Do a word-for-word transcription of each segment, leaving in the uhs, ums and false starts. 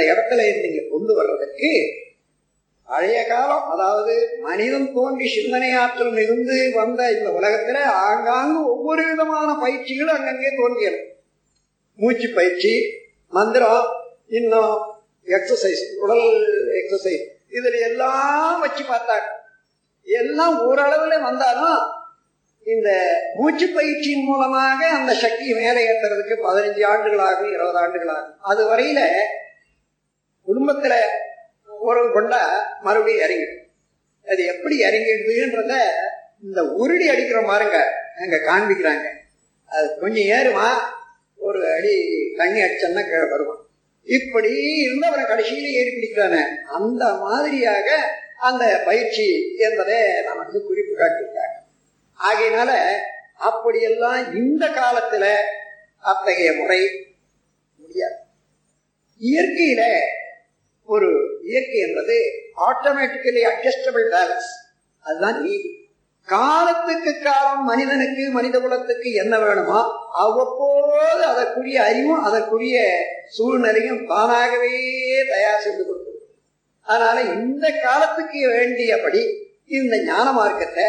அந்த இடத்துல நீங்க கொண்டு வர்றதுக்கு பழைய காலம், அதாவது மனிதன் தோன்றி சிந்தனையாற்றல் இருந்து வந்த இந்த உலகத்துல ஆங்காங்கு ஒவ்வொரு விதமான பயிற்சிகளும் அங்கங்கே தோன்றியது. மூச்சு பயிற்சி, மந்திரம், இன்னும் எக்ஸசைஸ், உடல் எக்ஸசைஸ், இதுல எல்லாம் வச்சு பார்த்தாங்க. எல்லாம் ஓரளவுல வந்தாலும் இந்த மூச்சு பயிற்சியின் மூலமாக அந்த சக்தி மேலே ஏற்றுறதுக்கு பதினஞ்சு ஆண்டுகளாகும், இருபது ஆண்டுகளாகும். அது வரையில குடும்பத்துல உறவு கொண்டா மறுபடியும் இறங்கிடும். அது எப்படி இறங்கிடுதுன்றத இந்த உருடி அடிக்கிற மாதிரிங்க அங்க காண்பிக்கிறாங்க. அது கொஞ்சம் ஏறுவான், ஒரு அடி தண்ணி அடிச்சன்னா கீழே வருவான். இப்படி இருந்து அவரை கடைசியில ஏறி பிடிக்கிறானே அந்த மாதிரியாக அந்த பயிற்சி என்பதை நமக்கு குறிப்பு காட்டியிருக்காங்க. ஆகையினால அப்படியெல்லாம் இந்த காலத்துல அத்தகைய முறை முடியாது. இயற்கையில ஒரு இயற்கை என்பது ஆட்டோமேட்டிக்கலி அட்ஜஸ்டபிள் பேலன்ஸ், அதுதான் நீதி. காலத்துக்கு காலம் மனிதனுக்கு, மனித குலத்துக்கு என்ன வேணுமோ அவ்வப்போது அதற்குரிய அறிவும் அதற்குரிய சூழ்நிலையும் தானாகவே தயார் செய்து கொடுக்கும். அதனால இந்த காலத்துக்கு வேண்டியபடி இந்த ஞான மார்க்கத்தை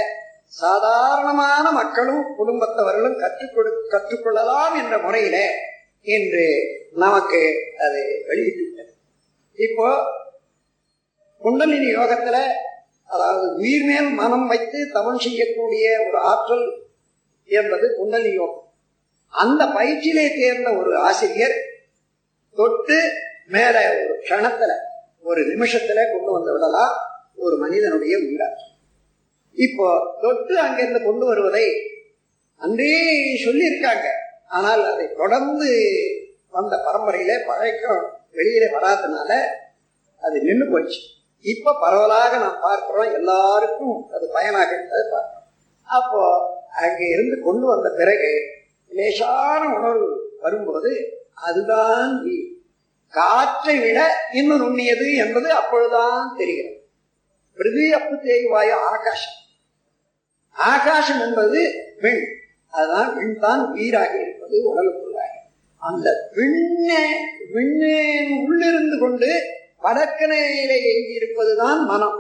சாதாரணமான மக்களும் குடும்பத்தவர்களும் கற்றுக்கொடு கற்றுக்கொள்ளலாம் என்ற முறையில இன்று நமக்கு அது வெளியிட்டு. இப்போ குண்டலினி யோகத்துல, அதாவது உயிர்மேல் மனம் வைத்து தவம் செய்யக்கூடிய ஒரு ஆற்றல் என்பது குண்டலினி யோகம். அந்த பயிற்சியிலே தேர்ந்த ஒரு ஆசிரியர் தொட்டு மேல ஒரு கணத்துல, ஒரு நிமிஷத்துல கொண்டு வந்து விடலாம் ஒரு மனிதனுடைய உயிராற்றல். இப்போ தொட்டு அங்கிருந்து கொண்டு வருவதை அன்றே சொல்லியிருக்காங்க. ஆனால் அதை தொடர்ந்து வந்த பரம்பரையில பழக்கம் வெளியில வராதனால அது நின்று போச்சு. இப்ப பரவலாக நாம் பார்க்கிறோம், எல்லாருக்கும் அது பயனாக இருந்தது பார்க்கிறோம். அப்போ அங்கே இருந்து கொண்டு வந்த பிறகு லேசான உணர்வு வரும்போது அதுதான் காற்றை விட இன்னும் நுண்ணியது என்பது அப்பொழுதுதான் தெரிகிறது. பிருதி அப்பு தேய்வாயு ஆகாசம், ஆகாசம் என்பது விண், அதுதான் விண் தான் உயிராக இருப்பது உடலுக்குள்ளாக. அந்த விண்ணை விண்ணே உள்ளிருந்து கொண்டு வடக்கணையிலே எங்கி இருப்பதுதான் மனம்.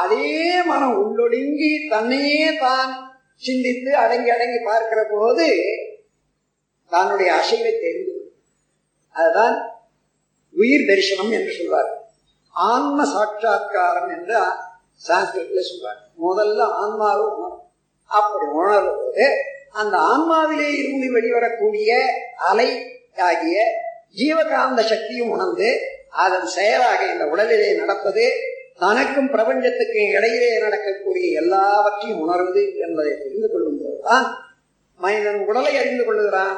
அதே மனம் உள்ளொடுங்கி தன்னையே தான் சிந்தித்து அடங்கி அடங்கி பார்க்கிற போது தன்னுடைய அசைவை தெரிந்து அதுதான் உயிர் தரிசனம் என்று சொல்வார். ஆன்ம சாட்சா்காரம் என்று சாஸ்திரத்துல சொல்வார். முதல்ல ஆன்மாவும் உணரும். அப்படி உணர்வு போது அந்த ஆன்மாவிலே இருந்து வெளிவரக்கூடிய அலை ஆகிய ஜீவகாந்த சக்தியும் உணர்ந்து அதன் செயலாக இந்த உடலிலே நடப்பது, தனக்கும் பிரபஞ்சத்துக்கும் இடையிலே நடக்கக்கூடிய எல்லாவற்றையும் உணர்வது என்பதை தெரிந்து கொள்ளும் போதுதான் மனிதன் உடலை அறிந்து கொள்ளுகிறான்,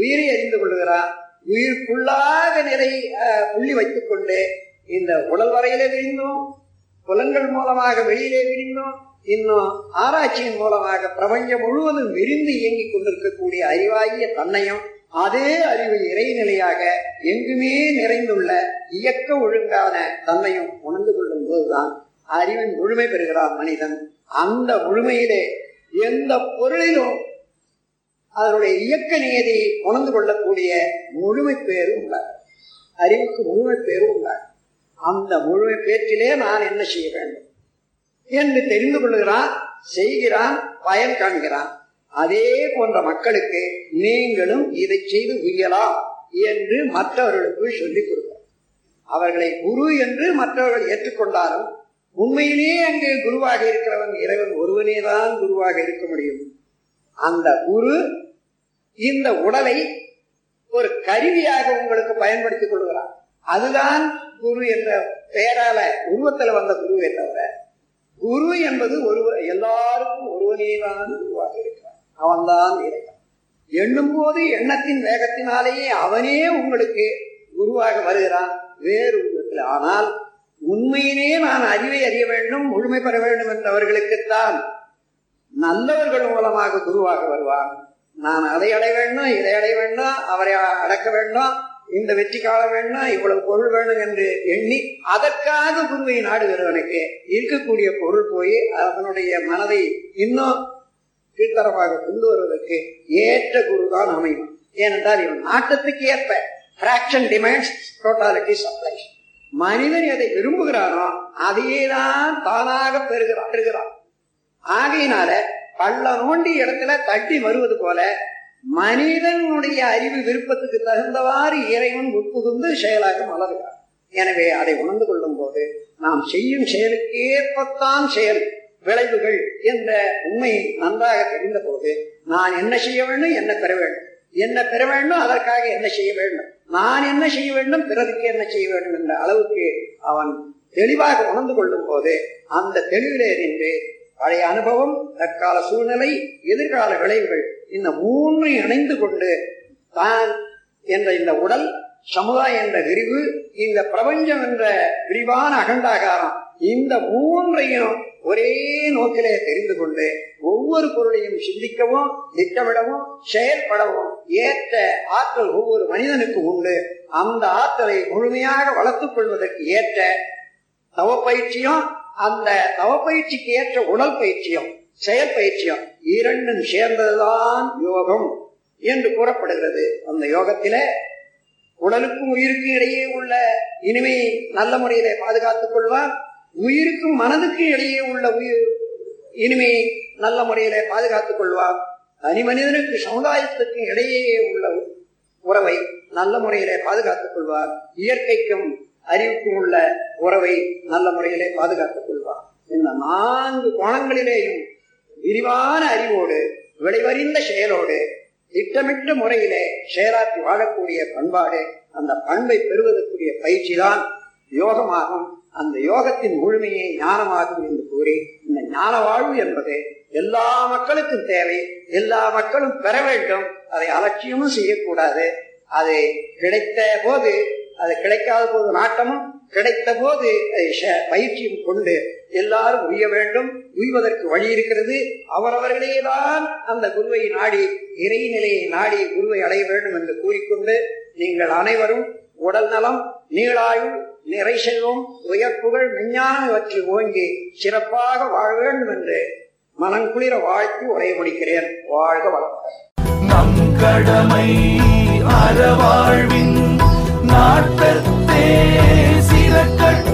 உயிரை அறிந்து கொள்ளுகிறான். உயிருக்குள்ளாக நிலை புள்ளி வைத்துக் கொண்டு இந்த உடல் வரையிலே விரிந்தோம், புலன்கள் மூலமாக வெளியிலே விரிந்தோம், இன்னும் ஆராய்ச்சியின் மூலமாக பிரபஞ்சம் முழுவதும் விரிந்து இயங்கிக் கொண்டிருக்கக்கூடிய அறிவாகிய தன்னையும் அதே அறிவு இறைநிலையாக எங்குமே நிறைந்துள்ள இயக்க ஒழுங்கான தன்மையும் உணர்ந்து கொள்ளும் போதுதான் அறிவின் முழுமை பெறுகிறான் மனிதன். அந்த முழுமையிலே எந்த பொருளிலும் அதனுடைய இயக்க நியதி உணர்ந்து கொள்ளக்கூடிய முழுமை பேரும் உள்ளார், அறிவுக்கு முழுமை பேரும் உள்ளார். அந்த முழுமை பேற்றிலே நான் என்ன செய்ய வேண்டும் என்று தெரிந்து கொள்கிறான், செய்கிறான், பயன் காண்கிறான். அதே போன்ற மக்களுக்கு நீங்களும் இதை செய்து உயலாம் என்று மற்றவர்களுக்கு சொல்லிக் கொடுக்கிறார். அவர்களை குரு என்று மற்றவர்கள் ஏற்றுக்கொண்டாலும் உண்மையிலே அங்கே குருவாக இருக்கிறவன் இறைவன் ஒருவனே தான் குருவாக இருக்க முடியும். அந்த குரு இந்த உடலை ஒரு கருவியாக உங்களுக்கு பயன்படுத்திக் கொள்கிறான். அதுதான் குரு என்ற பெயரால உருவத்தில் வந்த குரு என்றவரை குரு என்பது ஒருவர் எல்லாருக்கும் ஒருவனே தான் குருவாக இருக்கிறான். அவன்தான் இறைவன். எண்ணும் போது எண்ணத்தின் வேகத்தினாலேயே அவனே உங்களுக்கு குருவாக வருகிறான் வேறு உருவத்தில். ஆனால் உண்மையிலே நான் அறிவை அறிய வேண்டும், முழுமை பெற வேண்டும் என்றவர்களுக்குத்தான் நல்லவர்கள் மூலமாக குருவாக வருவான். நான் அதை அடைய வேண்டும், இதை அடைய வேண்டும், அவரை அடக்க வேண்டும், இந்த வெற்றி காலம் வேணும், இவ்வளவு பொருள் வேணும் என்று எண்ணி அதற்காக குருவை நாடுகிறவனுக்கு இருக்கக்கூடிய பொருள் போய் அவனுடைய மனதை இன்னும் கீழ்த்தரமாக கொண்டு வருவதற்கு ஏற்ற குருதான் அமையும். ஏனென்றால் இவன் நாட்டத்துக்கு ஏற்ப பிராக்ஷன் டிமாண்ட்ஸ், டோட்டாலிட்டி சப்ளை. மனிதன் எதை விரும்புகிறானோ அதையே தான் தானாக பெறுகிறான். ஆகையினால பள்ள நோண்டி இடத்துல தட்டி வருவது போல மனிதனுடைய அறிவு விருப்பத்துக்கு தகுந்தவாறு இறைவன் உட்புகுந்து செயலாக மலர்கிறான். எனவே அதை உணர்ந்து கொள்ளும் போது நாம் செய்யும் செயலுக்கு ஏற்பத்தான் செயல் விளைவுகள் என்ற உண்மை நன்றாக தெரிந்த போது நான் என்ன செய்ய வேண்டும், என்ன பெற வேண்டும், என்ன பெற வேண்டும், அதற்காக என்ன செய்ய வேண்டும், நான் என்ன செய்ய வேண்டும், பிறருக்கு என்ன செய்ய வேண்டும் என்ற அளவுக்கு அவன் தெளிவாக உணர்ந்து கொள்ளும் போது அந்த தெளிவிலே நின்று பழைய அனுபவம், தற்கால சூழ்நிலை, எதிர்கால விளைவுகள் இந்த மூன்று இணைந்து கொண்டு தான் என்ற இந்த உடல், சமுதாயம் என்ற விரிவு, இந்த பிரபஞ்சம் என்ற விரிவான அகண்டாகாரம், இந்த மூன்றையும் ஒரே நோக்கிலே தெரிந்து கொண்டு ஒவ்வொரு பொருளையும் சிந்திக்கவும் திட்டமிடவும் செயல்படவும் ஏற்ற ஆற்றல் ஒவ்வொரு மனிதனுக்கு உண்டு. அந்த ஆற்றலை முழுமையாக வளர்த்துக் கொள்வதற்கு ஏற்ற தவ பயிற்சியும், அந்த தவ பயிற்சிக்கு ஏற்ற உடல் பயிற்சியும் செயல் பயிற்சியும் இரண்டும் சேர்ந்ததுதான் யோகம் என்று கூறப்படுகிறது. அந்த யோகத்திலே உடலுக்கும் உயிருக்கும் இடையே உள்ள இனிமையை நல்ல முறையிலே பாதுகாத்துக் கொள்வான், உயிருக்கும் மனதுக்கு இடையே உள்ள உயிர் இனிமையை நல்ல முறையிலே பாதுகாத்துக் கொள்வான், தனி மனிதனுக்கு சமுதாயத்துக்கு இடையே உள்ள உறவை நல்ல முறையிலே பாதுகாத்துக் கொள்வார், இயற்கைக்கும் அறிவுக்கும் உள்ள உறவை நல்ல முறையிலே பாதுகாத்துக் கொள்வார். இந்த நான்கு கோணங்களிலேயும் விரிவான அறிவோடு விளைவறிந்த செயலோடு திட்டமிட்ட முறையிலே செயலாற்றி வாழக்கூடிய பண்பாடு, அந்த பண்பை பெறுவதற்குரிய பயிற்சி தான் யோகமாகும். அந்த யோகத்தின் முழுமையை ஞானமாகும் என்று கூறி இந்த ஞான வாழ்வு என்பது எல்லா மக்களுக்கும் தேவை, எல்லா மக்களும் பெற வேண்டும். அதை அலட்சியமும் செய்யக்கூடாது. அது கிடைத்த போது, அது கிடைக்காத போது நாட்டமும், கிடைத்த போது பயிற்சியும் கொண்டு எல்லாரும் உய்ய வேண்டும். உய்வதற்கு வழி இருக்கிறது. அவரவர்களே தான் அந்த குருவை நாடி, இறைநிலையை நாடி குருவை அடைய வேண்டும் என்று கூறிக்கொண்டு நீங்கள் அனைவரும் உடல் நலம், நீளாயும், நிறை செல்வம், உயர்ப்புகள், விஞ்ஞானம் இவற்றை ஓங்கி சிறப்பாக வாழ வேண்டும் என்று மனங்குளிர வாழ்த்து உரைய முடிக்கிறேன். வாழ்க வளமுடன். நம் கடமை அறவாழ்வின் நாட்டத்தே சிறக்க